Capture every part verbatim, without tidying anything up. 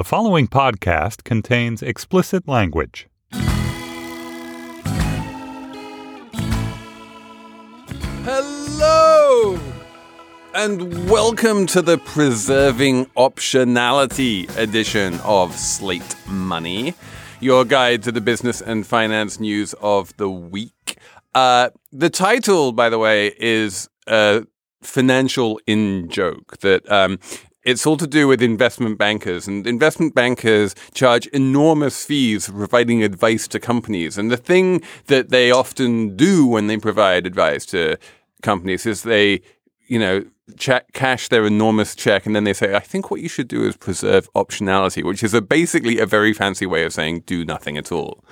The following podcast contains explicit language. Hello, and welcome to the Preserving Optionality edition of Slate Money, your guide to the business and finance news of the week. Uh, the title, by the way, is a financial in-joke that... Um, It's all to do with investment bankers, and investment bankers charge enormous fees for providing advice to companies. And the thing that they often do when they provide advice to companies is they, you know, check, cash their enormous check, and then they say, I think what you should do is preserve optionality, which is a basically a very fancy way of saying do nothing at all.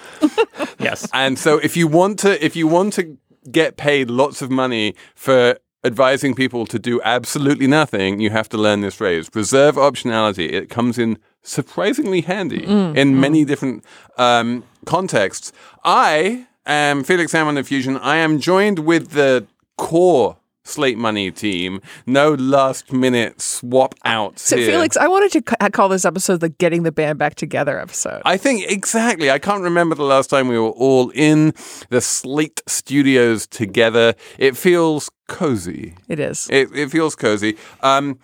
Yes. And so if you want to, if you want to get paid lots of money for advising people to do absolutely nothing, you have to learn this phrase, preserve optionality. It comes in surprisingly handy mm, in mm. many different um, contexts. I am Felix Salmon of Fusion. I am joined with the core Slate Money team. No last minute swap outs. So here. Felix, I wanted to ca- call this episode the Getting the Band Back Together episode. I think exactly. I can't remember the last time we were all in the Slate studios together. It feels cozy. It is. It, it feels cozy. Um,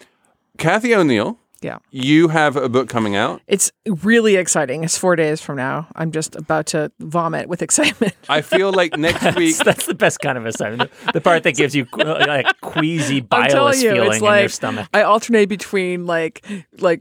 Kathy O'Neill. Yeah. You have a book coming out. It's really exciting. It's four days from now. I'm just about to vomit with excitement. I feel like next that's, week... That's the best kind of excitement. The part that gives you like queasy, bilious you, feeling in like, your stomach. I alternate between like like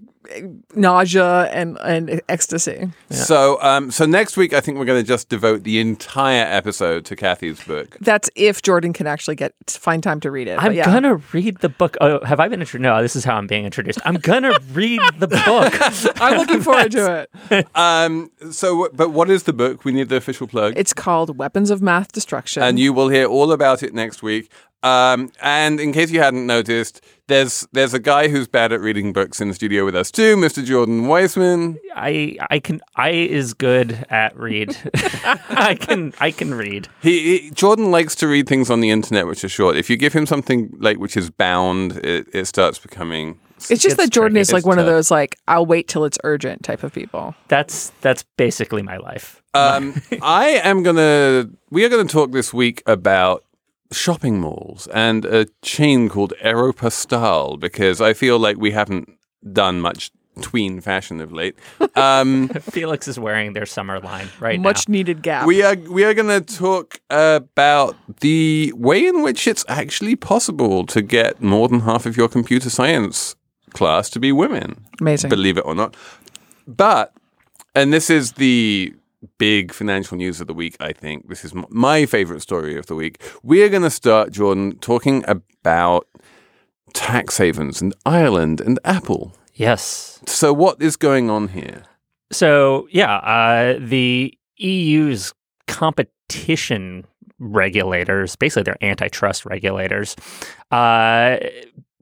nausea and, and ecstasy. Yeah. So um, so next week, I think we're going to just devote the entire episode to Kathy's book. That's if Jordan can actually get find time to read it. I'm yeah. going to read the book. Oh, have I been introduced? No, this is how I'm being introduced. I'm going to read the book. I'm looking forward to it. Um, so, but what is the book? We need the official plug. It's called Weapons of Math Destruction. And you will hear all about it next week. Um, and in case you hadn't noticed, there's there's a guy who's bad at reading books in the studio with us too, Mister Jordan Wiseman. I I can I is good at read. I can I can read. He, he Jordan likes to read things on the internet which are short. If you give him something like which is bound, it, it starts becoming. It's just it's that Jordan tricky. is like it's one tough. of those like I'll wait till it's urgent type of people. That's that's basically my life. Um, I am gonna we are gonna talk this week about shopping malls and a chain called Aeropostale because I feel like we haven't done much tween fashion of late. Um, Felix is wearing their summer line right now. Much needed gap. We are we are going to talk about the way in which it's actually possible to get more than half of your computer science class to be women. Amazing. Believe it or not. But, and this is the big financial news of the week, I think. This is my favorite story of the week. We're going to start, Jordan, talking about tax havens and Ireland and Apple. Yes. So what is going on here? So, yeah, uh, the E U's competition regulators, basically they're antitrust regulators, uh,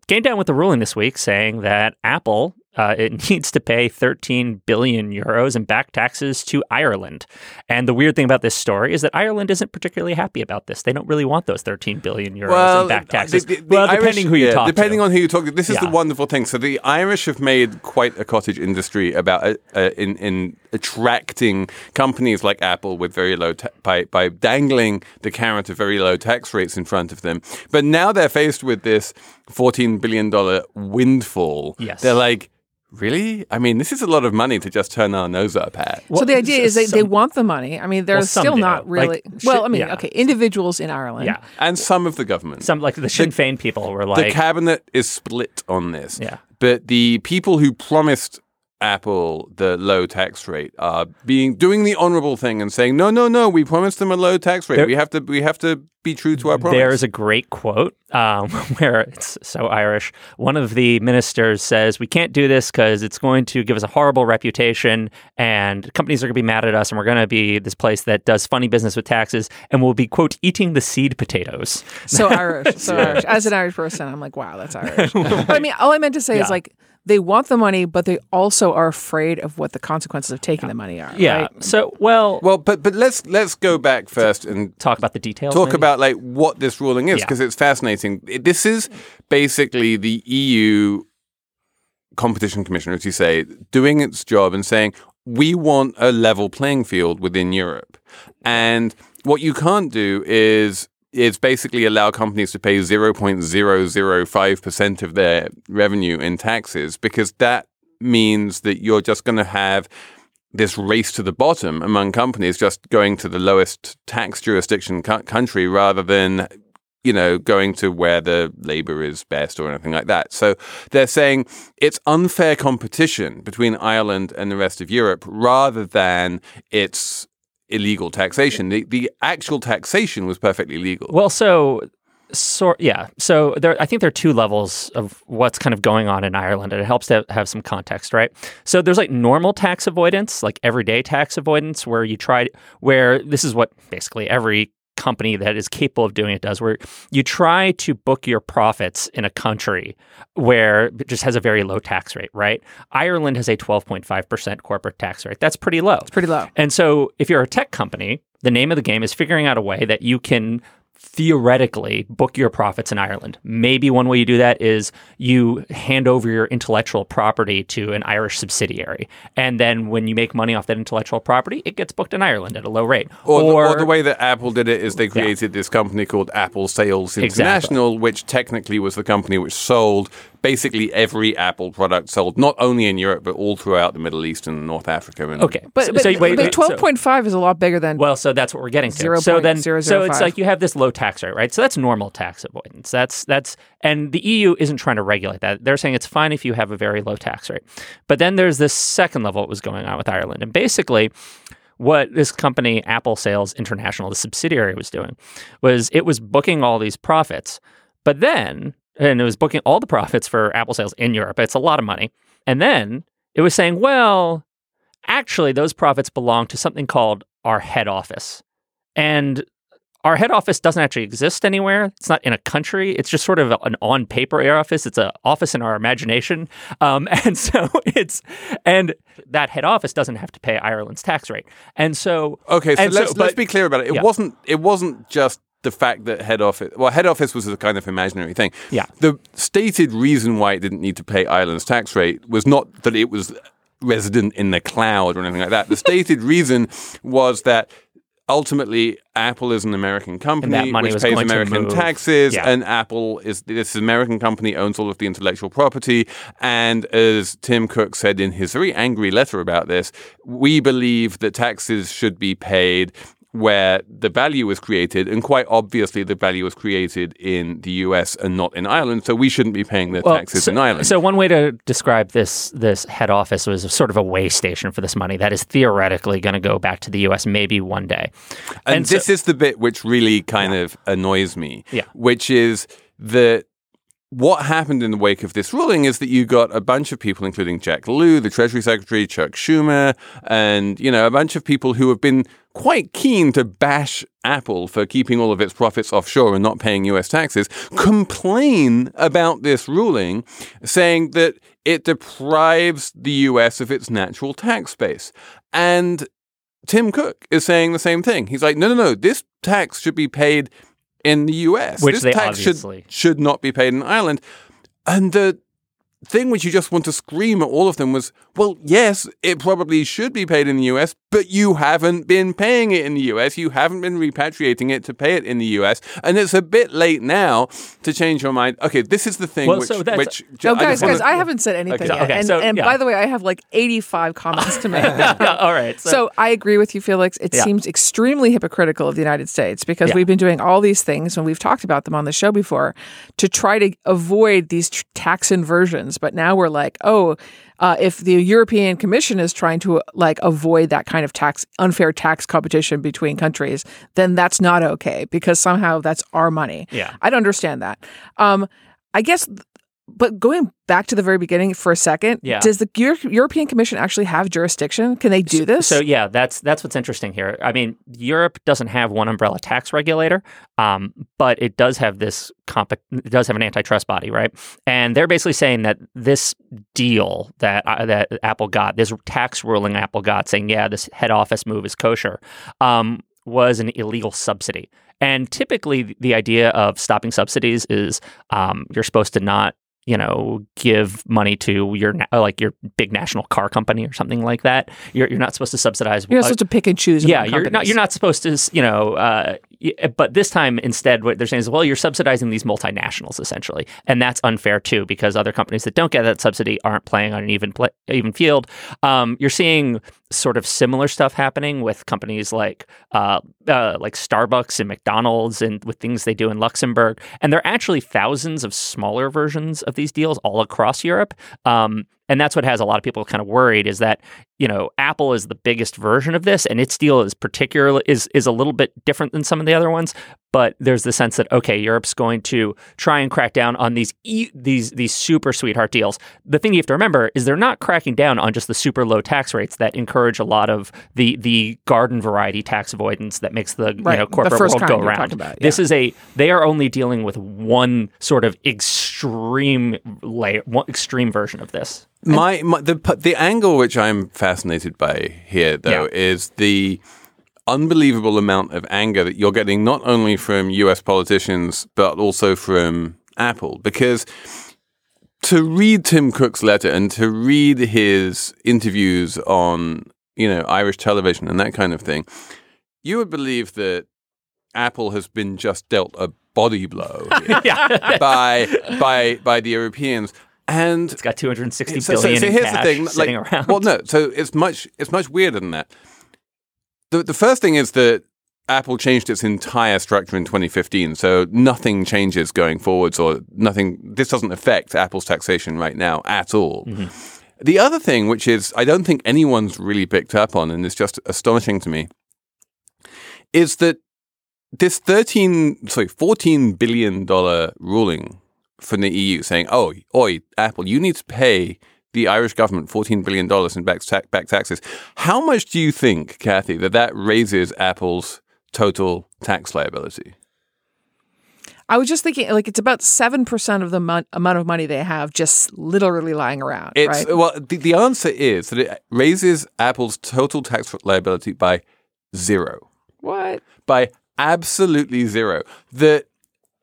came down with a ruling this week saying that Apple... Uh, it needs to pay thirteen billion euros in back taxes to Ireland. And the weird thing about this story is that Ireland isn't particularly happy about this. They don't really want those thirteen billion euros well, in back taxes. The, the, well, the depending Irish, who you yeah, talk depending to. on who you talk to. This is yeah. the wonderful thing. So the Irish have made quite a cottage industry about uh, uh, in, in attracting companies like Apple with very low ta- by, by dangling the carrot of very low tax rates in front of them. But now they're faced with this fourteen billion dollars windfall. Yes. They're like, really? I mean, this is a lot of money to just turn our nose up at. Well, so the idea is they, some, they want the money. I mean, they're well, still not do. really... Like, well, I mean, yeah. okay, individuals in Ireland. Yeah. And some of the government. Some, like the Sinn Féin people were like... The cabinet is split on this. Yeah. But the people who promised Apple the low tax rate are being doing the honorable thing and saying, no, no, no, we promised them a low tax rate. There, we have to... We have to be true to our promise. There is a great quote um, where it's so Irish. One of the ministers says, we can't do this because it's going to give us a horrible reputation and companies are going to be mad at us and we're going to be this place that does funny business with taxes and we'll be, quote, eating the seed potatoes. So Irish. So yeah. Irish. As an Irish person, I'm like, wow, that's Irish. But I mean, all I meant to say yeah. is like, they want the money, but they also are afraid of what the consequences of taking yeah. the money are. Yeah. Right? So, well... Well, but but let's let's go back first and... Talk about the details. Talk maybe? about like what this ruling is, because yeah. it's fascinating. This is basically the E U Competition Commission, as you say, doing its job and saying, we want a level playing field within Europe. And what you can't do is is basically allow companies to pay zero point zero zero five percent of their revenue in taxes, because that means that you're just going to have this race to the bottom among companies just going to the lowest tax jurisdiction cu- country rather than, you know, going to where the labor is best or anything like that. So they're saying it's unfair competition between Ireland and the rest of Europe rather than it's illegal taxation. The, the actual taxation was perfectly legal. Well, so... So, yeah. So there, I think there are two levels of what's kind of going on in Ireland, and it helps to have some context, right? So there's like normal tax avoidance, like everyday tax avoidance, where you try, where this is what basically every company that is capable of doing it does, where you try to book your profits in a country where it just has a very low tax rate, right? Ireland has a twelve point five percent corporate tax rate. That's pretty low. It's pretty low. And so if you're a tech company, the name of the game is figuring out a way that you can theoretically book your profits in Ireland. Maybe one way you do that is you hand over your intellectual property to an Irish subsidiary. And then when you make money off that intellectual property, it gets booked in Ireland at a low rate. Or, or, or the way that Apple did it is they created yeah. this company called Apple Sales International, exactly. which technically was the company which sold basically every Apple product sold, not only in Europe, but all throughout the Middle East and North Africa. And okay. But, but, so, wait, but twelve point five so, is a lot bigger than... Well, so that's what we're getting to. zero. So then, zero zero five So it's like you have this low tax rate, right? So that's normal tax avoidance. That's that's and the E U isn't trying to regulate that. They're saying it's fine if you have a very low tax rate. But then there's this second level that was going on with Ireland. And basically... what this company, Apple Sales International, the subsidiary, was doing was it was booking all these profits, but then, and it was booking all the profits for Apple sales in Europe. It's a lot of money. And then it was saying, well, actually, those profits belong to something called our head office. And our head office doesn't actually exist anywhere. It's not in a country. It's just sort of an on-paper office. It's an office in our imagination. Um, and so it's, and that head office doesn't have to pay Ireland's tax rate. And so... Okay, so, let's, so but, let's be clear about it. It yeah. wasn't It wasn't just the fact that head office... Well, head office was a kind of imaginary thing. Yeah. The stated reason why it didn't need to pay Ireland's tax rate was not that it was resident in the cloud or anything like that. The stated reason was that... ultimately, Apple is an American company which pays American taxes, yeah. and Apple is this American company owns all of the intellectual property. And as Tim Cook said in his very angry letter about this, we believe that taxes should be paid where the value is created, and quite obviously the value is created in the U S and not in Ireland, so we shouldn't be paying their well, taxes so, in Ireland. So one way to describe this this head office was sort of a way station for this money that is theoretically going to go back to the U S maybe one day. And, and this so, is the bit which really kind yeah. of annoys me, yeah. which is that what happened in the wake of this ruling is that you got a bunch of people, including Jack Lew, the Treasury Secretary, Chuck Schumer, and, you know, a bunch of people who have been quite keen to bash Apple for keeping all of its profits offshore and not paying U S taxes, complain about this ruling, saying that it deprives the U S of its natural tax base. And Tim Cook is saying the same thing. He's like, no, no, no, this tax should be paid in the U S. Which this they tax obviously. Should, should not be paid in Ireland. And the thing which you just want to scream at all of them was, well, yes, it probably should be paid in the U S, but you haven't been paying it in the U S. You haven't been repatriating it to pay it in the U S. And it's a bit late now to change your mind. Okay, this is the thing well, which... So which no, guys, I guys, wanna... I haven't said anything okay. yet. Okay, and so, and yeah. by the way, I have like eighty-five comments to make. yeah, all right. So. so I agree with you, Felix. It yeah. seems extremely hypocritical of the United States because yeah. we've been doing all these things, and we've talked about them on the show before, to try to avoid these tr- tax inversions. But now we're like, oh, uh, if the European Commission is trying to like avoid that kind of tax, unfair tax competition between countries, then that's not okay because somehow that's our money. Yeah, I don't understand that. Um, I guess, but going back to the very beginning for a second, yeah. does the Euro- European Commission actually have jurisdiction? Can they do this? So, so yeah, that's that's what's interesting here. I mean, Europe doesn't have one umbrella tax regulator, um, but it does have this comp- it does have an antitrust body, right? And they're basically saying that this deal that uh, that Apple got, this tax ruling Apple got, saying yeah, this head office move is kosher, um, was an illegal subsidy. And typically, the idea of stopping subsidies is um, you're supposed to not you know, give money to your like your big national car company or something like that. You're you're not supposed to subsidize. You're not supposed to pick and choose. Yeah, you're companies. not you're not supposed to. You know, uh, but this time instead, what they're saying is, well, you're subsidizing these multinationals essentially, and that's unfair too because other companies that don't get that subsidy aren't playing on an even play, even field. Um, you're seeing sort of similar stuff happening with companies like uh, uh, like Starbucks and McDonald's and with things they do in Luxembourg, and there are actually thousands of smaller versions of Of these deals all across Europe. Um, and that's what has a lot of people kind of worried is that, you know, Apple is the biggest version of this and its deal is particularly is, is a little bit different than some of the other ones. But there's the sense that, okay, Europe's going to try and crack down on these e- these these super sweetheart deals. The thing you have to remember is they're not cracking down on just the super low tax rates that encourage a lot of the the garden variety tax avoidance that makes the right. you know, corporate the first world go around. About, yeah. This is a, they are only dealing with one sort of extreme layer, extreme version of this. My, my the the angle which I'm fascinated by here, though, yeah. is the unbelievable amount of anger that you're getting not only from U S politicians but also from Apple. Because to read Tim Cook's letter and to read his interviews on, you know, Irish television and that kind of thing, you would believe that Apple has been just dealt a body blow yeah. by by by the Europeans, and it's got two hundred sixty so, billion. So, so here's in cash the thing, sitting like, around. Well, no, so it's much it's much weirder than that. The the first thing is that Apple changed its entire structure in twenty fifteen, so nothing changes going forwards, or nothing. This doesn't affect Apple's taxation right now at all. Mm-hmm. The other thing, which is I don't think anyone's really picked up on, and it's just astonishing to me, is that this thirteen, sorry, fourteen billion dollars ruling from the E U saying, oh, oi, Apple, you need to pay the Irish government fourteen billion dollars in back, ta- back taxes. How much do you think, Kathy, that that raises Apple's total tax liability? I was just thinking, like, it's about seven percent of the mo- amount of money they have just literally lying around, it's, right? Well, the, the answer is that it raises Apple's total tax liability by zero. What? By absolutely zero. The,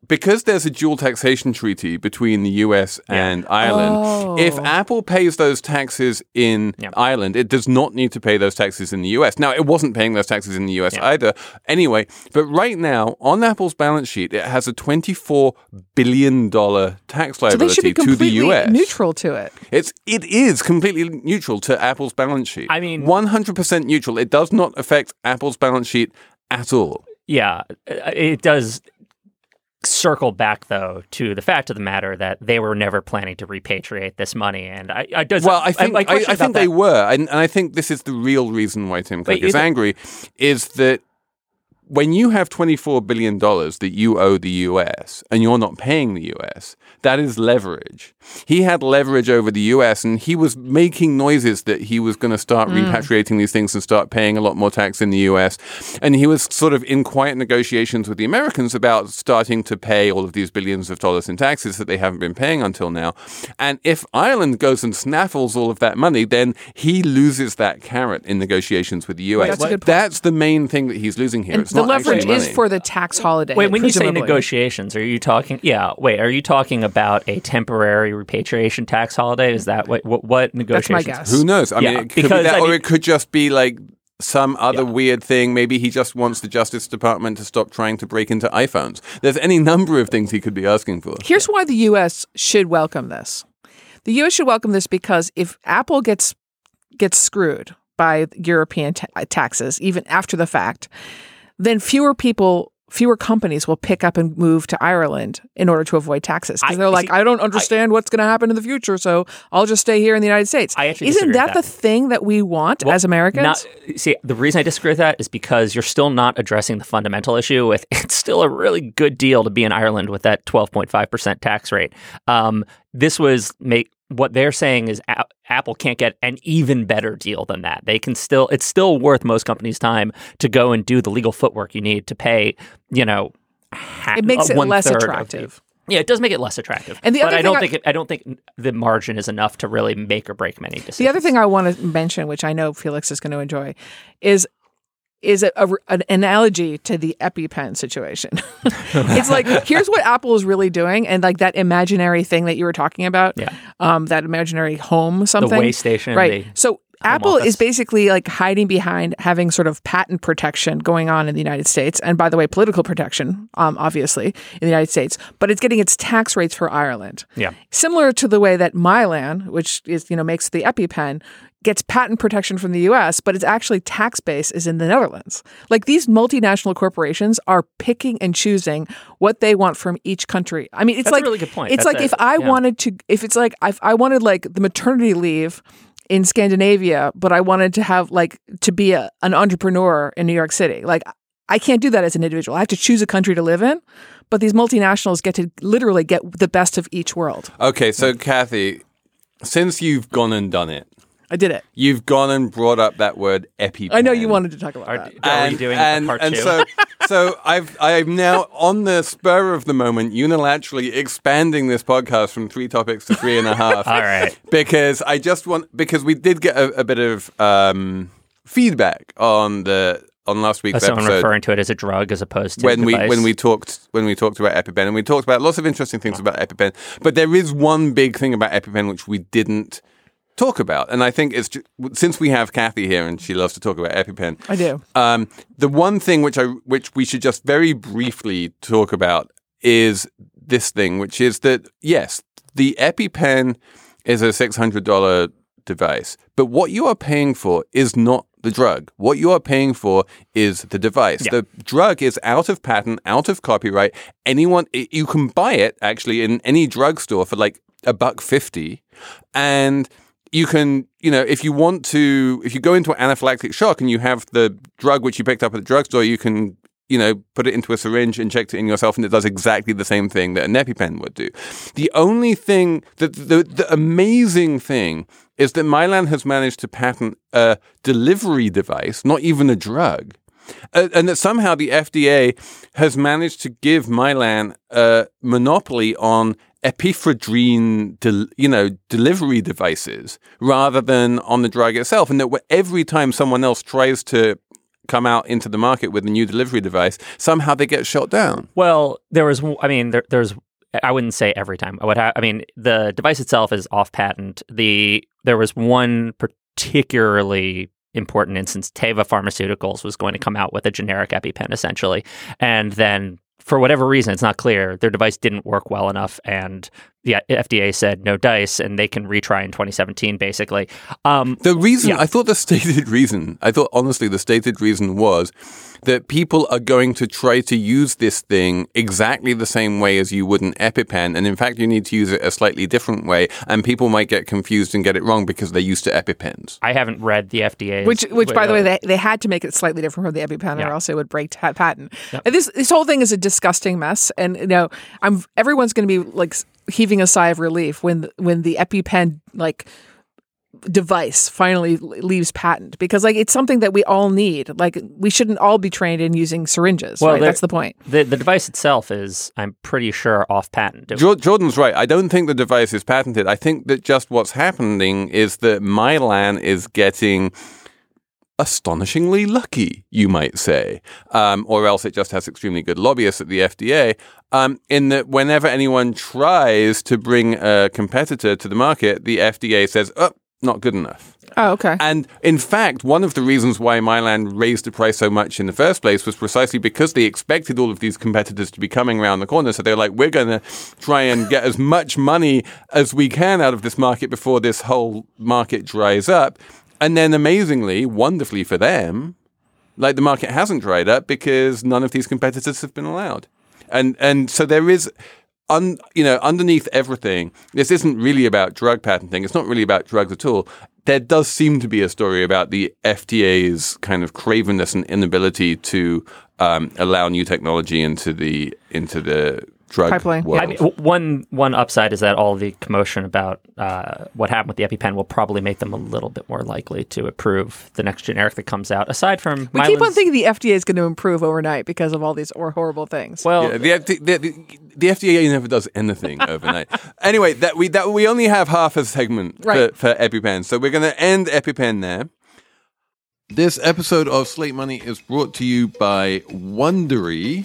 because there's a dual taxation treaty between the U S and yeah. Ireland, oh. if Apple pays those taxes in yeah. Ireland, it does not need to pay those taxes in the U S. Now, it wasn't paying those taxes in the U S yeah. either. Anyway, but right now, on Apple's balance sheet, it has a twenty-four billion dollars tax liability so they should be to the U S. Completely neutral to it. It's, it is completely neutral to Apple's balance sheet. I mean, one hundred percent neutral. It does not affect Apple's balance sheet at all. Yeah, it does circle back, though, to the fact of the matter that they were never planning to repatriate this money. And I, I does, well, I think I, I, I think that. they were, and, and I think this is the real reason why Tim Cook Wait, is angry, is that when you have twenty-four billion dollars that you owe the U S and you're not paying the U S, that is leverage. He had leverage over the U S and he was making noises that he was going to start mm. repatriating these things and start paying a lot more tax in the U S. And he was sort of in quiet negotiations with the Americans about starting to pay all of these billions of dollars in taxes that they haven't been paying until now. And if Ireland goes and snaffles all of that money, then he loses that carrot in negotiations with the U S. Wait, that's, a good point. That's the main thing that he's losing here. And it's The leverage is for the tax holiday. Wait, when presumably. you say negotiations, are you talking? Yeah, wait, are you talking about a temporary repatriation tax holiday? Is that what? What, what negotiations? That's my guess. Who knows? I yeah, mean, it could because, be that, I mean, or it could just be like some other yeah. weird thing. Maybe he just wants the Justice Department to stop trying to break into iPhones. There's any number of things he could be asking for. Here's why the U S should welcome this. The U S should welcome this because if Apple gets gets screwed by European ta- taxes, even after the fact, then fewer people, fewer companies will pick up and move to Ireland in order to avoid taxes. Because they're like, see, I don't understand I, what's going to happen in the future, so I'll just stay here in the United States. I actually Isn't that, that the thing that we want well, as Americans? Not, see, the reason I disagree with that is because you're still not addressing the fundamental issue with it's still a really good deal to be in Ireland with that twelve point five percent tax rate. Um, this was make. What they're saying is a- Apple can't get an even better deal than that. They can still, it's still worth most companies' time to go and do the legal footwork you need to pay, you know, ha- it makes it less attractive. Yeah, it does make it less attractive. And the other but I don't I, think it, I don't think the margin is enough to really make or break many decisions. The other thing I want to mention, which I know Felix is going to enjoy, is is a, a, an analogy to the EpiPen situation. It's like, here's what Apple is really doing. And like that imaginary thing that you were talking about, yeah. um, that imaginary home something. The way station. Right. So Apple office. is basically like hiding behind having sort of patent protection going on in the United States. And by the way, political protection, um, obviously, in the United States. But it's getting its tax rates for Ireland. Yeah. Similar to the way that Mylan, which is, you know, makes the EpiPen, gets patent protection from the U S, but its actually tax base is in the Netherlands. Like these multinational corporations are picking and choosing what they want from each country. I mean, it's That's like a really good point. It's That's like a, if I yeah. wanted to, if it's like if I wanted like the maternity leave in Scandinavia, but I wanted to have like to be a, an entrepreneur in New York City, like I can't do that as an individual. I have to choose a country to live in. But these multinationals get to literally get the best of each world. Okay, so yeah. Kathy, since you've gone and done it. I did it. You've gone and brought up that word EpiPen. I know you wanted to talk about are, that. Are and, you doing and, part and two? so, so I've I'm now on the spur of the moment unilaterally expanding this podcast from three topics to three and a half. All right, because I just want because we did get a, a bit of um, feedback on the on last week's episode. Someone referring to it as a drug as opposed to when a we when we talked when we talked about EpiPen, and we talked about lots of interesting things about EpiPen. But there is one big thing about EpiPen which we didn't talk about, and I think it's just, since we have Kathy here and she loves to talk about EpiPen. I do. Um, the one thing which I which we should just very briefly talk about is this thing, which is that yes, the EpiPen is a six hundred dollars device, but what you are paying for is not the drug. What you are paying for is the device. Yeah. The drug is out of patent, out of copyright. Anyone it, you can buy it actually in any drugstore for like a buck fifty, and you can, you know, if you want to, if you go into an anaphylactic shock and you have the drug which you picked up at the drugstore, you can, you know, put it into a syringe, inject it in yourself, and it does exactly the same thing that an EpiPen would do. The only thing, the, the, the amazing thing is that Mylan has managed to patent a delivery device, not even a drug, uh, and that somehow the F D A has managed to give Mylan a monopoly on epiphedrine, del- you know, delivery devices rather than on the drug itself. And that every time someone else tries to come out into the market with a new delivery device, somehow they get shot down. Well, there was, I mean, there, there's, I wouldn't say every time. I would ha- I mean, the device itself is off patent. The, there was one particularly important instance. Teva Pharmaceuticals was going to come out with a generic EpiPen essentially. And then for whatever reason, it's not clear, their device didn't work well enough, and the F D A said no dice, and they can retry in twenty seventeen, basically. Um, the reason, yeah. I thought the stated reason, I thought honestly the stated reason was that people are going to try to use this thing exactly the same way as you would an EpiPen, and in fact, you need to use it a slightly different way, and people might get confused and get it wrong because they're used to EpiPens. I haven't read the F D A's. Which, which by the way, they, they had to make it slightly different from the EpiPen, yeah. or else it would break ta- patent. Yep. And this, this whole thing is a disgusting mess, and you know, I'm everyone's going to be like heaving a sigh of relief when when the EpiPen like device finally leaves patent, because like it's something that we all need. Like we shouldn't all be trained in using syringes. Well, right? That's the point. The, the device itself is, I'm pretty sure, off patent. Jo- Jordan's right. I don't think the device is patented. I think that just what's happening is that Mylan is getting astonishingly lucky, you might say, um, or else it just has extremely good lobbyists at the F D A, um, in that whenever anyone tries to bring a competitor to the market, the F D A says, oh, not good enough. Oh, okay. And in fact, one of the reasons why Mylan raised the price so much in the first place was precisely because they expected all of these competitors to be coming around the corner. So they're like, we're going to try and get as much money as we can out of this market before this whole market dries up. And then amazingly, wonderfully for them, like the market hasn't dried up because none of these competitors have been allowed. And and so there is, un, you know, underneath everything, this isn't really about drug patenting. It's not really about drugs at all. There does seem to be a story about the F D A's kind of cravenness and inability to um, allow new technology into the into the drug pipeline. World. I mean, one one upside is that all the commotion about uh, what happened with the EpiPen will probably make them a little bit more likely to approve the next generic that comes out. Aside from, we Mylan's, keep on thinking the F D A is going to improve overnight because of all these horrible things. Well, yeah, the, the, the, the F D A never does anything overnight. Anyway, that we that we only have half a segment right. for, for EpiPen, so we're going to end EpiPen there. This episode of Slate Money is brought to you by Wondery,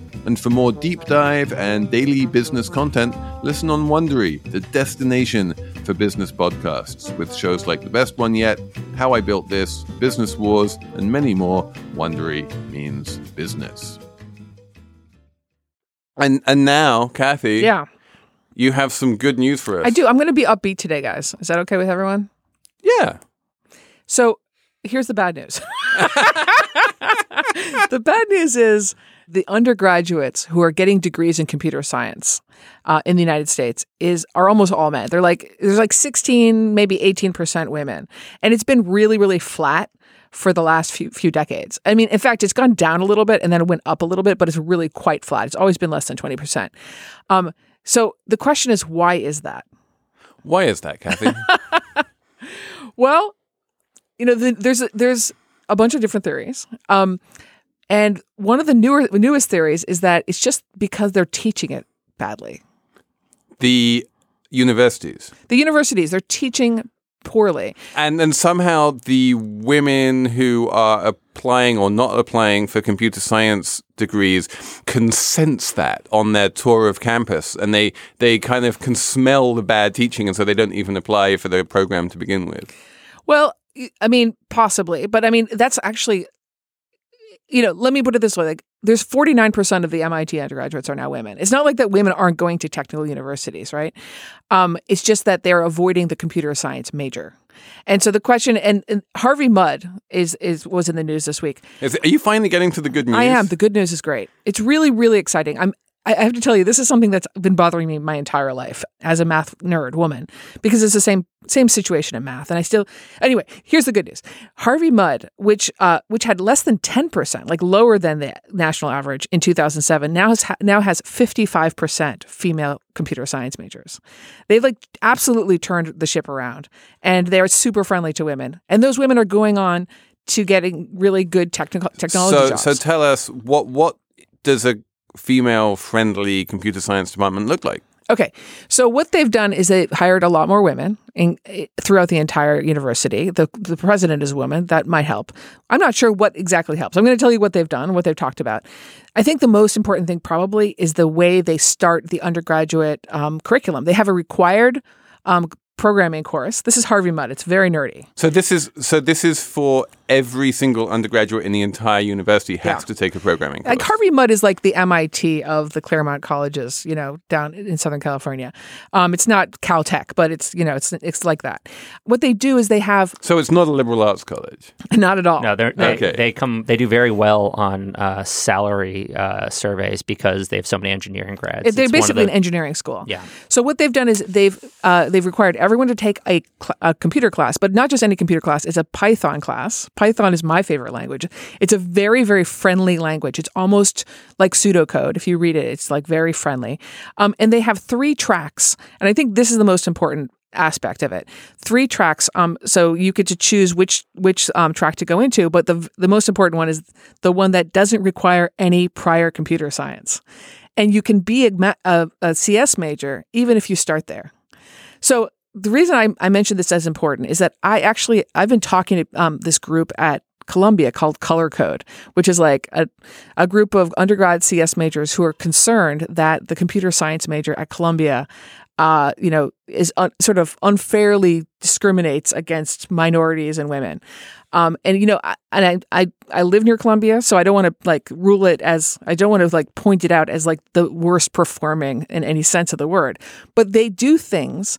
And for more deep dive and daily business content, listen on Wondery, the destination for business podcasts, with shows like The Best One Yet, How I Built This, Business Wars, and many more. Wondery means business. And and now, Kathy, yeah, you have some good news for us. I do. I'm going to be upbeat today, guys. Is that okay with everyone? Yeah. So here's the bad news. The bad news is the undergraduates who are getting degrees in computer science uh, in the United States is are almost all men. They're like there's like sixteen, maybe eighteen percent women, and it's been really, really flat for the last few few decades. I mean, in fact, it's gone down a little bit and then it went up a little bit, but it's really quite flat. It's always been less than twenty percent. Um, so the question is, why is that? Why is that, Kathy? Well, you know, the, there's there's a bunch of different theories. Um, And one of the newer, newest theories is that it's just because they're teaching it badly. The universities. The universities, they're teaching poorly. And then somehow the women who are applying or not applying for computer science degrees can sense that on their tour of campus. And they, they kind of can smell the bad teaching, and so they don't even apply for the program to begin with. Well, I mean, possibly. But I mean, that's actually... You know, let me put it this way. Like, there's forty-nine percent of the M I T undergraduates are now women. It's not like that women aren't going to technical universities, right? Um, it's just that they're avoiding the computer science major. And so the question, and, and Harvey Mudd is is was in the news this week. Is, are you finally getting to the good news? I am. The good news is great. It's really, really exciting. I'm, I have to tell you, this is something that's been bothering me my entire life as a math nerd woman, because it's the same same situation in math. And I still, anyway, here's the good news. Harvey Mudd, which uh, which had less than ten percent, like lower than the national average in two thousand seven, now has, now has fifty-five percent female computer science majors. They've like absolutely turned the ship around, and they're super friendly to women. And those women are going on to getting really good technical technology so, jobs. So tell us, what what does a female-friendly computer science department look like? Okay, so what they've done is they hired a lot more women in, throughout the entire university. The, the president is a woman. That might help. I'm not sure what exactly helps. I'm going to tell you what they've done, what they've talked about. I think the most important thing probably is the way they start the undergraduate um, curriculum. They have a required um, programming course. This is Harvey Mudd. It's very nerdy. So this is so this is for every single undergraduate in the entire university has yeah. to take a programming course. Like Harvey Mudd is like the M I T of the Claremont colleges, you know, down in Southern California. Um, it's not Caltech, but it's, you know, it's it's like that. What they do is they have. So it's not a liberal arts college. Not at all. No, they're, they okay. they come they do very well on uh, salary uh, surveys because they have so many engineering grads. It, they're it's basically one of the, an engineering school. Yeah. So what they've done is they've uh, they've required every Everyone to take a, a computer class, but not just any computer class. It's a Python class. Python is my favorite language. It's a very, very friendly language. It's almost like pseudocode. If you read it, it's like very friendly. Um, and they have three tracks. And I think this is the most important aspect of it. Three tracks. Um, so you get to choose which which um, track to go into. But the the most important one is the one that doesn't require any prior computer science. And you can be a, a, a C S major even if you start there. So the reason I, I mentioned this as important is that I actually, I've been talking to um, this group at Columbia called Color Code, which is like a, a group of undergrad C S majors who are concerned that the computer science major at Columbia, uh, you know, is un- sort of unfairly discriminates against minorities and women. Um, and, you know, I, and I, I, I live near Columbia, so I don't want to like rule it as, I don't want to like point it out as like the worst performing in any sense of the word, but they do things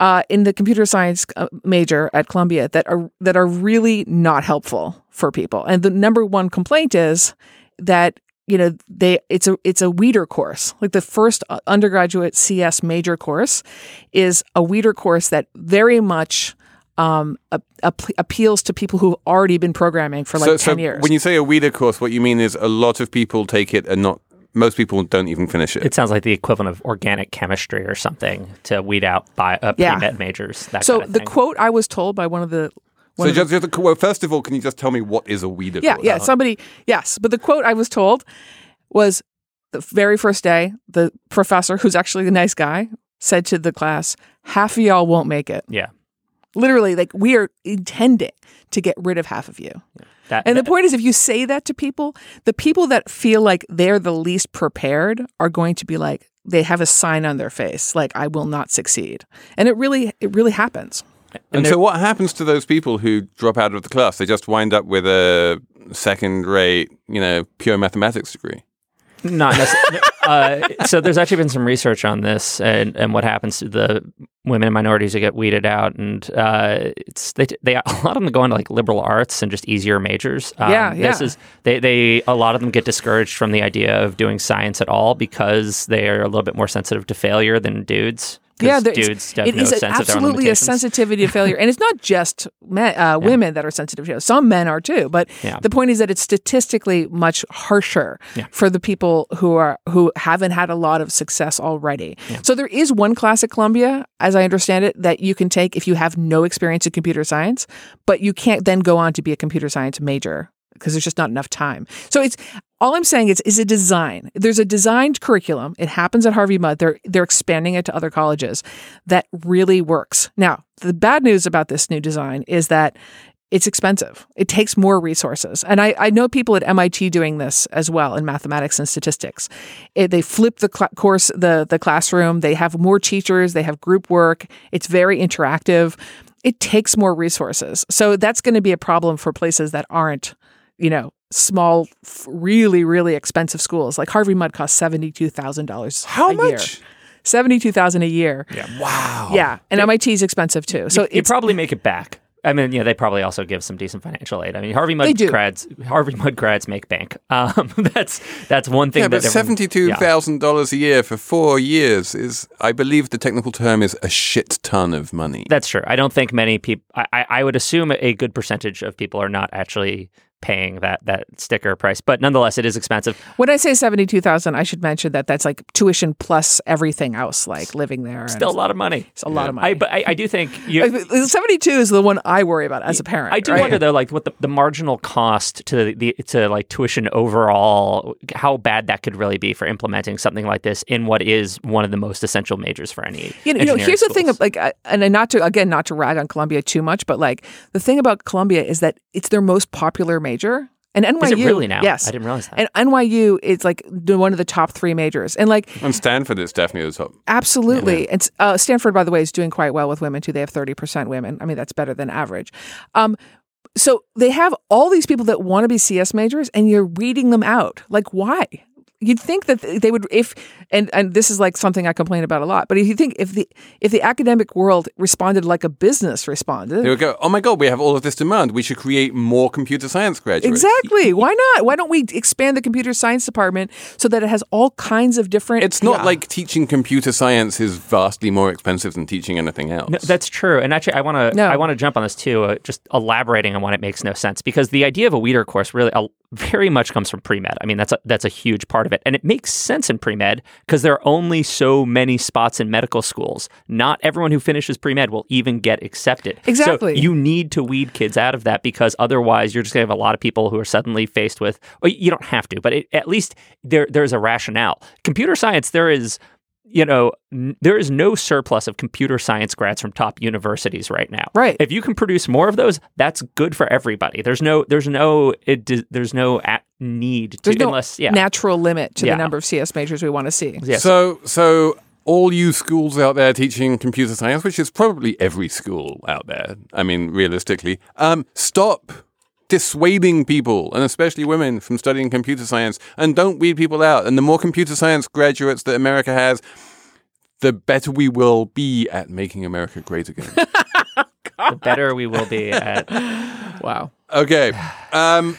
uh, in the computer science major at Columbia that are that are really not helpful for people. And the number one complaint is that, you know, they it's a it's a weeder course. Like the first undergraduate C S major course is a weeder course that very much um, a, a, appeals to people who've already been programming for like so, ten so years. When you say a weeder course, what you mean is a lot of people take it and not most people don't even finish it. It sounds like the equivalent of organic chemistry or something to weed out by uh, pre-med yeah. majors. That so kind of thing. The quote I was told by one of the One so just, just, well, first of all, can you just tell me what is a weeder? Yeah, course? yeah, somebody, yes. But the quote I was told was the very first day, the professor, who's actually a nice guy, said to the class, half of y'all won't make it. Yeah. Literally, like, we are intending to get rid of half of you. Yeah, that, and that, the point is, if you say that to people, the people that feel like they're the least prepared are going to be like, they have a sign on their face, like, I will not succeed. And it really, it really happens. And, and so what happens to those people who drop out of the class? They just wind up with a second-rate, you know, pure mathematics degree. Not necessarily. uh, so there's actually been some research on this and, and what happens to the women and minorities who get weeded out. And uh, it's they, they a lot of them go into like liberal arts and just easier majors. Um, yeah, yeah. This is, they, they, a lot of them get discouraged from the idea of doing science at all because they are a little bit more sensitive to failure than dudes. Yeah, dudes have it no is sense absolutely a sensitivity to failure, and it's not just men, uh, women yeah. that are sensitive to it. Some men are too, but yeah. the point is that it's statistically much harsher yeah. for the people who are who haven't had a lot of success already. Yeah. So there is one class at Columbia, as I understand it, that you can take if you have no experience in computer science, but you can't then go on to be a computer science major because there's just not enough time. So it's. All I'm saying is, is a design. There's a designed curriculum. It happens at Harvey Mudd. They're they're expanding it to other colleges. That really works. Now, the bad news about this new design is that it's expensive. It takes more resources. And I, I know people at M I T doing this as well in mathematics and statistics. It, they flip the cl- course, the the classroom. They have more teachers. They have group work. It's very interactive. It takes more resources. So that's going to be a problem for places that aren't, you know, small, really, really expensive schools. Like Harvey Mudd costs seventy-two thousand dollars How a much? Year. seventy-two thousand dollars a year. Yeah. Wow. Yeah. And M I T is expensive too. So you, you probably make it back. I mean, yeah, they probably also give some decent financial aid. I mean, Harvey Mudd grads, Harvey Mudd grads make bank. Um, that's that's one thing. Yeah, that but seventy-two thousand yeah. dollars a year for four years is, I believe, the technical term is a shit ton of money. That's true. I don't think many people. I, I would assume a good percentage of people are not actually paying that that sticker price, but nonetheless, it is expensive. When I say seventy-two thousand, I should mention that that's like tuition plus everything else, like living there. Still a lot of money. It's a yeah. lot of money. I, but I, I do think you, seventy-two is the one I worry about as a parent. I do right? wonder though, like what the, the marginal cost to the to like tuition overall, how bad that could really be for implementing something like this in what is one of the most essential majors for any. You know, you know here's schools. The thing of like, and not to again not to rag on Columbia too much, but like the thing about Columbia is that it's their most popular major. Major and N Y U is it really now? Yes, I didn't realize that. And N Y U is like one of the top three majors, and like and Stanford is definitely the top. Absolutely, yeah. And uh, Stanford, by the way, is doing quite well with women too. They have thirty percent women. I mean, that's better than average. Um, so they have all these people that want to be C S majors, and you're weeding them out. Like, why? You'd think that they would if and, and this is like something I complain about a lot. But if you think if the if the academic world responded like a business responded, they would go, oh my God, we have all of this demand. We should create more computer science graduates. Exactly. Why not? Why don't we expand the computer science department so that it has all kinds of different? It's not yeah. like teaching computer science is vastly more expensive than teaching anything else. No, that's true. And actually, I want to no. I want to jump on this too, uh, just elaborating on why it makes no sense because the idea of a weeder course really uh, very much comes from pre-med. I mean, that's a, that's a huge part. Of it. And it makes sense in pre-med because there are only so many spots in medical schools. Not everyone who finishes pre-med will even get accepted. Exactly. So you need to weed kids out of that because otherwise you're just going to have a lot of people who are suddenly faced with, well, you don't have to, but it, at least there there's a rationale. Computer science, there is... You know, n- there is no surplus of computer science grads from top universities right now. Right. If you can produce more of those, that's good for everybody. There's no, there's no, it d- there's no at need to, there's no unless, yeah. natural limit to yeah. the number of C S majors we want to see. Yes. So, so all you schools out there teaching computer science, which is probably every school out there. I mean, realistically, um, stop dissuading people, and especially women, from studying computer science, and don't weed people out. And the more computer science graduates that America has, the better we will be at making America great again. The better we will be at... Wow. Okay. Um...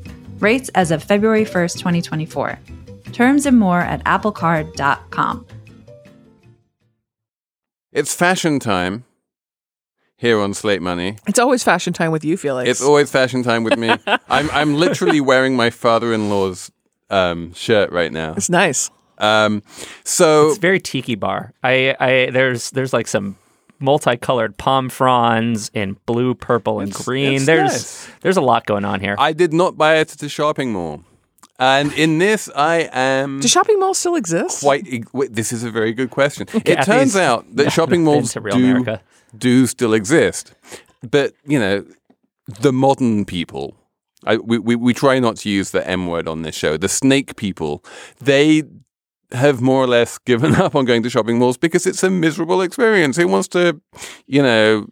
Rates as of February first, twenty twenty-four. Terms and more at apple card dot com. It's fashion time here on Slate Money. It's always fashion time with you, Felix. It's always fashion time with me. I'm I'm literally wearing my father-in-law's um, shirt right now. It's nice. Um, so it's very tiki bar. I, I there's there's like some multicolored palm fronds in blue, purple, and it's, green. It's there's nice. There's a lot going on here. I did not buy it at the shopping mall, and in this I am. Do shopping malls still exist? Quite. This is a very good question. Okay, it turns out that no, shopping malls do, do still exist, but you know, the modern people. I, we, we we try not to use the M word on this show. The snake people. They. Have more or less given up on going to shopping malls because it's a miserable experience. Who wants to, you know,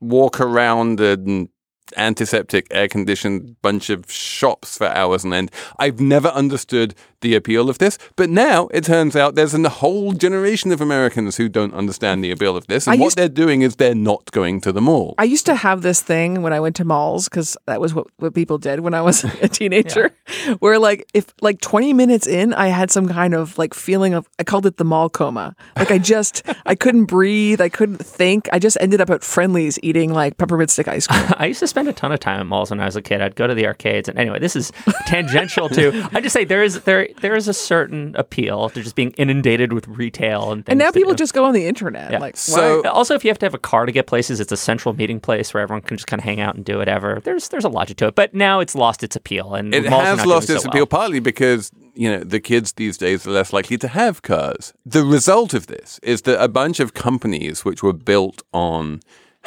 walk around an antiseptic, air-conditioned bunch of shops for hours on end? I've never understood the appeal of this, but now it turns out there's a whole generation of Americans who don't understand the appeal of this, and what they're doing is they're not going to the mall. I used to have this thing when I went to malls, because that was what, what people did when I was a teenager, yeah. Where like if like twenty minutes in, I had some kind of like feeling of, I called it the mall coma. Like I just, I couldn't breathe, I couldn't think, I just ended up at Friendly's eating like peppermint stick ice cream. I used to spend a ton of time at malls when I was a kid. I'd go to the arcades, and anyway, this is tangential to, I just say there is, there There is a certain appeal to just being inundated with retail and things. And now people just go on the internet. Yeah. Like, so, also, if you have to have a car to get places, it's a central meeting place where everyone can just kind of hang out and do whatever. There's there's a logic to it. But now it's lost its appeal. And it has lost its appeal partly because, you know, the kids these days are less likely to have cars. The result of this is that a bunch of companies which were built on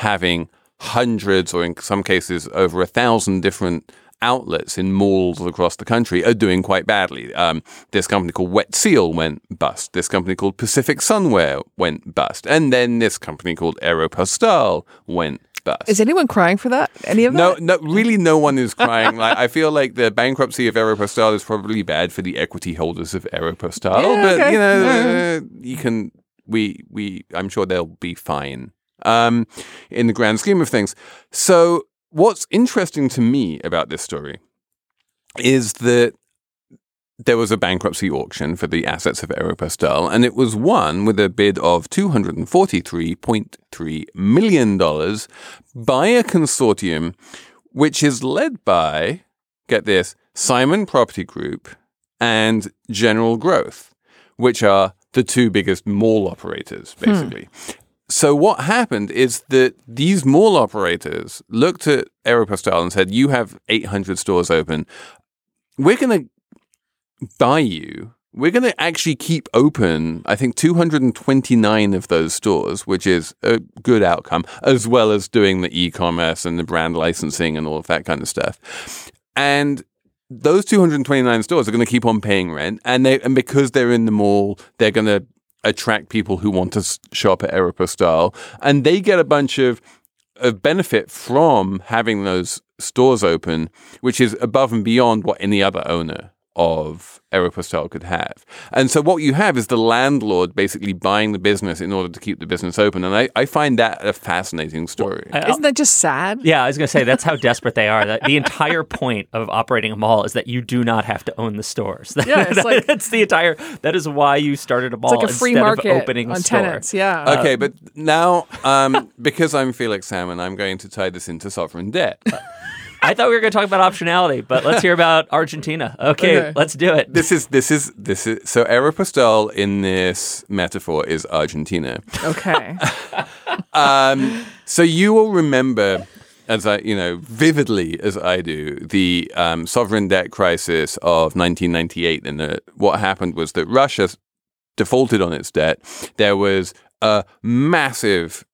having hundreds or in some cases over a thousand different outlets in malls across the country are doing quite badly. Um, this company called Wet Seal went bust. This company called Pacific Sunwear went bust. And then this company called Aeropostale went bust. Is anyone crying for that? Any of no, that? No, really no one is crying. Like, I feel like the bankruptcy of Aeropostale is probably bad for the equity holders of Aeropostale. Yeah, but, okay. you know, uh, you can, we, we, I'm sure they'll be fine um, in the grand scheme of things. So, what's interesting to me about this story is that there was a bankruptcy auction for the assets of Aeropostale, and it was won with a bid of two hundred forty-three point three million dollars by a consortium which is led by, get this, Simon Property Group and General Growth, which are the two biggest mall operators, basically. Hmm. So what happened is that these mall operators looked at Aeropostale and said, you have eight hundred stores open. We're going to buy you. We're going to actually keep open, I think, two hundred twenty-nine of those stores, which is a good outcome, as well as doing the e-commerce and the brand licensing and all of that kind of stuff. And those two hundred twenty-nine stores are going to keep on paying rent. And they, and because they're in the mall, they're going to attract people who want to shop at Aeropostale, and they get a bunch of, of benefit from having those stores open, which is above and beyond what any other owner of Aeropostale could have. And so what you have is the landlord basically buying the business in order to keep the business open. And I, I find that a fascinating story. Well, I, Isn't that just sad? Yeah, I was going to say, that's how desperate they are. That the entire point of operating a mall is that you do not have to own the stores. That, yeah, it's that, like, that's the entire, that is why you started a mall it's like a free instead market of opening a store. Tenants, yeah. Okay, um, but now, um, because I'm Felix Salmon, I'm going to tie this into sovereign debt. I thought we were going to talk about optionality, but let's hear about Argentina. Okay, okay, let's do it. This is this is this is so Aeropostale in this metaphor is Argentina. Okay. um, so you will remember, as I you know vividly as I do, the um, sovereign debt crisis of nineteen ninety-eight, and the, what happened was that Russia defaulted on its debt, there was a massive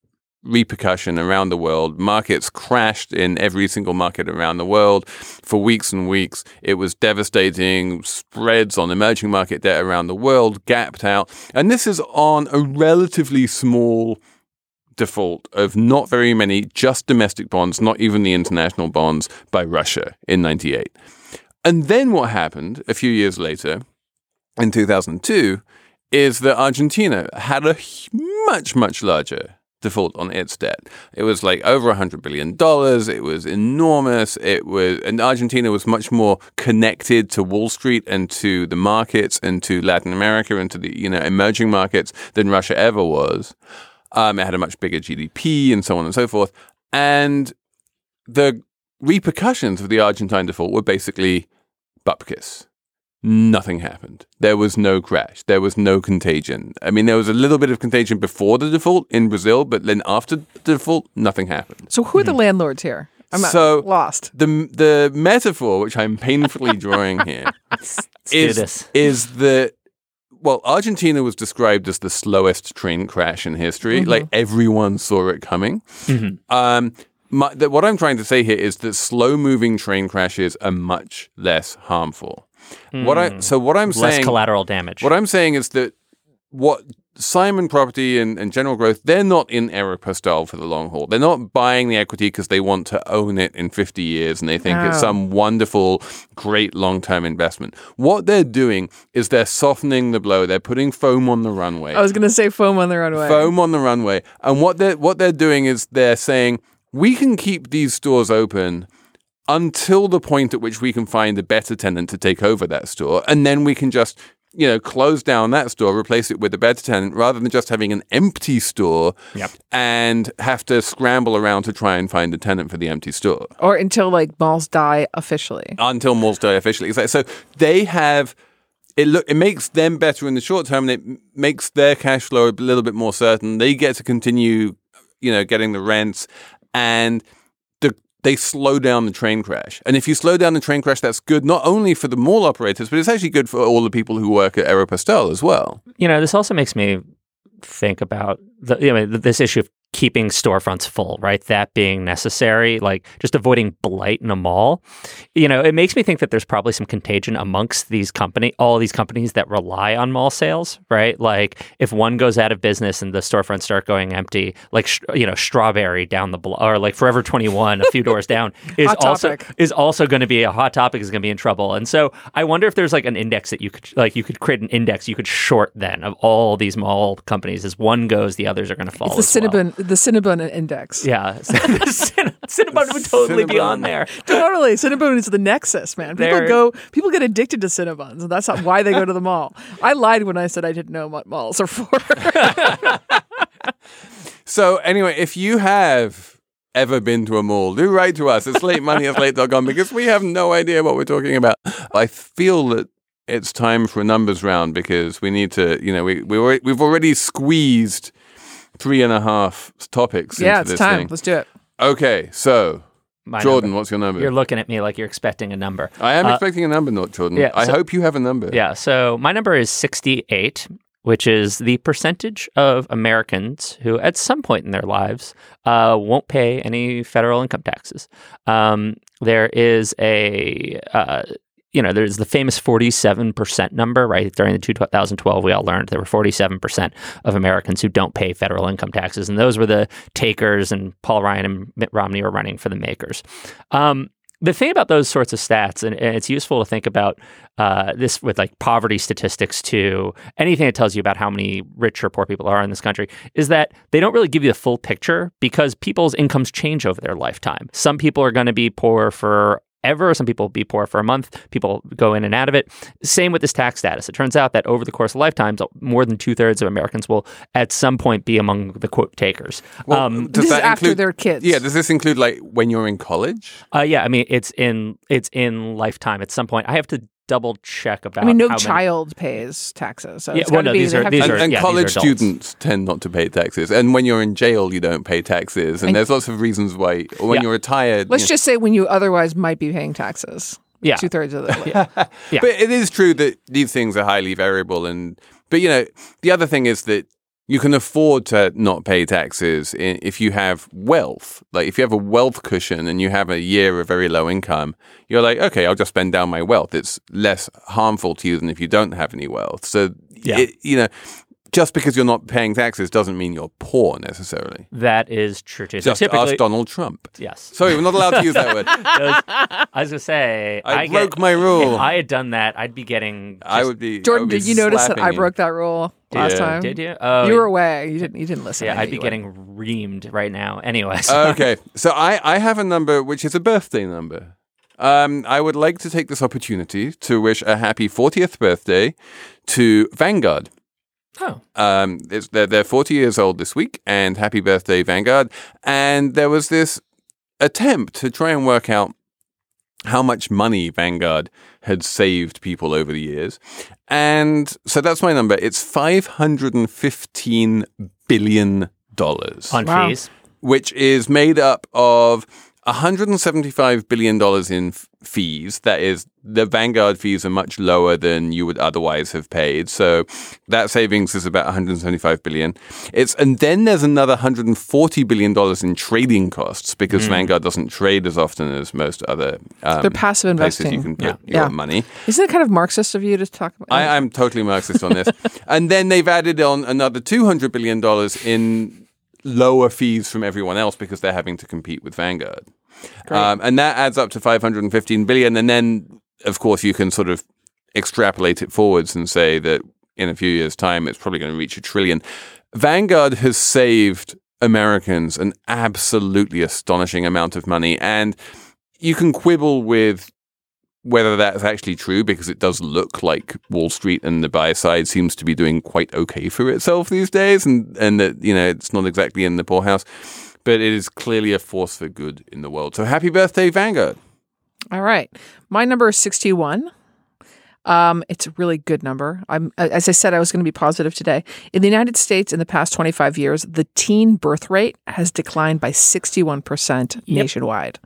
repercussion around the world. Markets crashed in every single market around the world for weeks and weeks. It was devastating. Spreads on emerging market debt around the world gapped out. And this is on a relatively small default of not very many, just domestic bonds, not even the international bonds, by Russia in ninety-eight. And then what happened a few years later in two thousand two is that Argentina had a much, much larger default on its debt. It was like over one hundred billion dollars. It was enormous. It was, and Argentina was much more connected to Wall Street and to the markets and to Latin America and to the, you know, emerging markets than Russia ever was. Um, it had a much bigger G D P and so on and so forth. And the repercussions of the Argentine default were basically bupkis. Nothing happened. There was no crash. There was no contagion. I mean, there was a little bit of contagion before the default in Brazil, but then after the default, nothing happened. So who are the mm-hmm. landlords here? I'm so lost. The the metaphor, which I'm painfully drawing here, is, is the, well, Argentina was described as the slowest train crash in history. Mm-hmm. Like, everyone saw it coming. Mm-hmm. Um My, the, what I'm trying to say here is that slow-moving train crashes are much less harmful. Mm. What I so what I'm less saying less collateral damage. What I'm saying is that what Simon Property and, and General Growth, they're not in Aeropostale for the long haul. They're not buying the equity because they want to own it in fifty years and they think oh. it's some wonderful, great long-term investment. What they're doing is they're softening the blow. They're putting foam on the runway. I was going to say foam on the runway. Foam on the runway. And what they're, what they're doing is they're saying, we can keep these stores open until the point at which we can find a better tenant to take over that store. And then we can just, you know, close down that store, replace it with a better tenant, rather than just having an empty store yep. and have to scramble around to try and find a tenant for the empty store. Or until, like, malls die officially. Until malls die officially. Exactly. So they have... It look it makes them better in the short term, and it makes their cash flow a little bit more certain. They get to continue, you know, getting the rents... And the, they slow down the train crash. And if you slow down the train crash, that's good not only for the mall operators, but it's actually good for all the people who work at Aeropostale as well. You know, this also makes me think about the, you know, this issue of keeping storefronts full, right? That being necessary, like just avoiding blight in a mall. You know, it makes me think that there's probably some contagion amongst these company, all these companies that rely on mall sales, right? Like if one goes out of business and the storefronts start going empty, like, sh- you know, Strawberry down the block, or like Forever twenty-one, a few doors down, is hot also topic. is also going to be a hot topic, is going to be in trouble. And so I wonder if there's like an index that you could, like you could create an index you could short then of all these mall companies. As one goes, the others are going to fall. It's the Cinnabon. Well. The Cinnabon Index. Yeah. Cinnabon, Cinnabon would totally Cinnabon. be on there. Totally. Cinnabon is the nexus, man. People there. go, people get addicted to Cinnabons, and that's not why they go to the mall. I lied when I said I didn't know what malls are for. So anyway, if you have ever been to a mall, do write to us at slate money at slate dot com because we have no idea what we're talking about. I feel that it's time for a numbers round because we need to, you know, we, we we've already squeezed three and a half topics yeah, into this time. thing. Yeah, it's time. Let's do it. Okay, so, My Jordan, number. What's your number? You're looking at me like you're expecting a number. I am uh, expecting a number, not Jordan. Yeah, I so, hope you have a number. Yeah, so my number is sixty-eight, which is the percentage of Americans who, at some point in their lives, uh, won't pay any federal income taxes. Um, there is a... Uh, You know, there's the famous forty-seven percent number, right? During the two thousand twelve, we all learned there were forty-seven percent of Americans who don't pay federal income taxes. And those were the takers, and Paul Ryan and Mitt Romney were running for the makers. Um, the thing about those sorts of stats, and, and it's useful to think about uh, this with like poverty statistics too, anything that tells you about how many rich or poor people are in this country, is that they don't really give you the full picture because people's incomes change over their lifetime. Some people are going to be poor for ever. Some people be poor for a month. People go in and out of it. Same with this tax status. It turns out that over the course of lifetimes, more than two thirds of Americans will at some point be among the quote takers. Well, um, does this that is include, after their kids. Yeah. Does this include like when you're in college? Uh, yeah. I mean, it's in it's in lifetime at some point. I have to double check about. I mean, no how child many... pays taxes. So yeah, it's well, no, be these are, these to... are, and, and yeah, college these students tend not to pay taxes. And when you're in jail, you don't pay taxes. And, and there's lots of reasons why. Or when yeah. you're retired, let's you just know. say when you otherwise might be paying taxes. yeah. two-thirds of the list. yeah. yeah. But it is true that these things are highly variable. And But, you know, the other thing is that you can afford to not pay taxes if you have wealth. Like, if you have a wealth cushion and you have a year of very low income, you're like, okay, I'll just spend down my wealth. It's less harmful to you than if you don't have any wealth. So, yeah. it, you know... Just because you're not paying taxes doesn't mean you're poor necessarily. That is true too. Just so ask Donald Trump. Yes. Sorry, we're not allowed to use that word. Those, I was going to say, I, I broke get, my rule. If I had done that, I'd be getting. Just, I would be. Jordan, I would be did you notice that you. I broke that rule last yeah. time? Did you? Oh, you were away. You didn't. You didn't listen. Yeah, I'd be way. getting reamed right now. Anyways. Okay, so I, I have a number which is a birthday number. Um, I would like to take this opportunity to wish a happy fortieth birthday to Vanguard. Oh, um, it's, they're, they're forty years old this week, and happy birthday, Vanguard. And there was this attempt to try and work out how much money Vanguard had saved people over the years. And so that's my number. It's five hundred fifteen billion dollars. On wow. fees. Which is made up of one hundred seventy-five billion dollars in f- fees. That is, the Vanguard fees are much lower than you would otherwise have paid. So that savings is about one hundred seventy-five billion dollars. It's, and then there's another one hundred forty billion dollars in trading costs because mm. Vanguard doesn't trade as often as most other um, They're passive investing. Places you can put yeah. your yeah. money. Isn't it kind of Marxist of you to talk about I, I'm totally Marxist on this. And then they've added on another two hundred billion dollars in lower fees from everyone else because they're having to compete with Vanguard. Um, and that adds up to five hundred fifteen billion dollars. And then, of course, you can sort of extrapolate it forwards and say that in a few years' time, it's probably going to reach a trillion. Vanguard has saved Americans an absolutely astonishing amount of money. And you can quibble with whether that's actually true, because it does look like Wall Street and the buy side seems to be doing quite okay for itself these days, and, and that, you know, it's not exactly in the poorhouse, but it is clearly a force for good in the world. So happy birthday, Vanguard. All right. My number is sixty-one. Um, it's a really good number. I'm, as I said, I was going to be positive today. In the United States, in the past twenty-five years, the teen birth rate has declined by sixty-one percent yep. nationwide.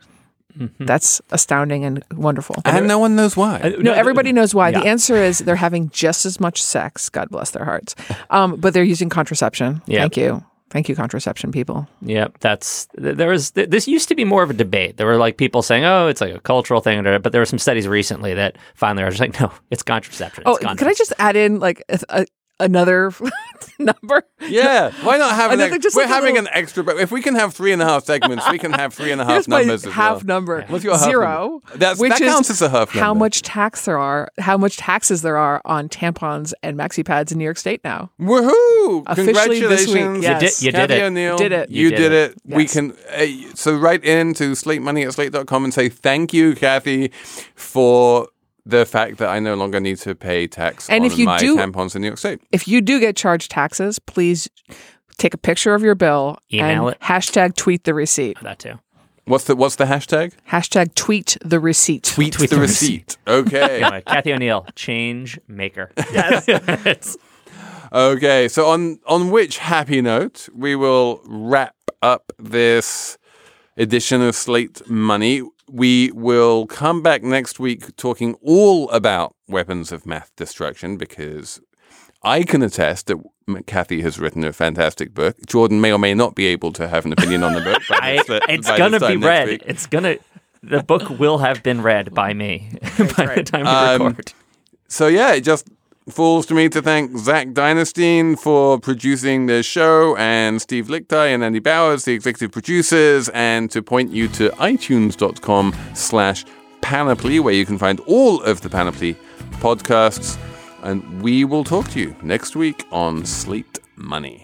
Mm-hmm. That's astounding and wonderful. And no one knows why. Uh, no, no, everybody knows why. Yeah. The answer is they're having just as much sex, God bless their hearts, um, but they're using contraception. Yep. Thank you. Thank you, contraception people. Yeah, that's, there was, this used to be more of a debate. There were like people saying, oh, it's like a cultural thing, but there were some studies recently that finally are just like, no, it's contraception. It's oh, contraception. Could I just add in like a, a Another number? Yeah. Why not have another? An ex- we're like having little... an extra. If we can have three and a half segments, we can have three and a half Here's numbers my as half well. Number. What's your zero, half number? Zero. That counts as a half number. How much tax there are? How much taxes there are on tampons and maxi pads in New York State now? Woohoo! Officially this week. Yes. You, did, you, did it. O'Neill, you did it. You did, did it. You did it. We can. Uh, so write in to slate money at slate dot com and say thank you, Kathy, for the fact that I no longer need to pay tax and on if you my do, tampons in New York State. If you do get charged taxes, please take a picture of your bill Email and it. hashtag tweet the receipt. Oh, that too. What's the what's the hashtag? Hashtag tweet the receipt. Tweet, tweet the, the receipt. receipt. Okay. Anyway, Kathy O'Neill, change maker. Yes. Okay. So on on which happy note, we will wrap up this edition of Slate Money. We will come back next week talking all about Weapons of Math Destruction, because I can attest that Kathy has written a fantastic book. Jordan may or may not be able to have an opinion on the book. But I, it's it's going to be read. Week. It's going to. The book will have been read by me by right. the time we um, record. So yeah, it just falls to me to thank Zach Dinestein for producing the show, and Steve Lichtai and Andy Bowers, the executive producers, and to point you to iTunes.com slash Panoply, where you can find all of the Panoply podcasts. And we will talk to you next week on Slate Money.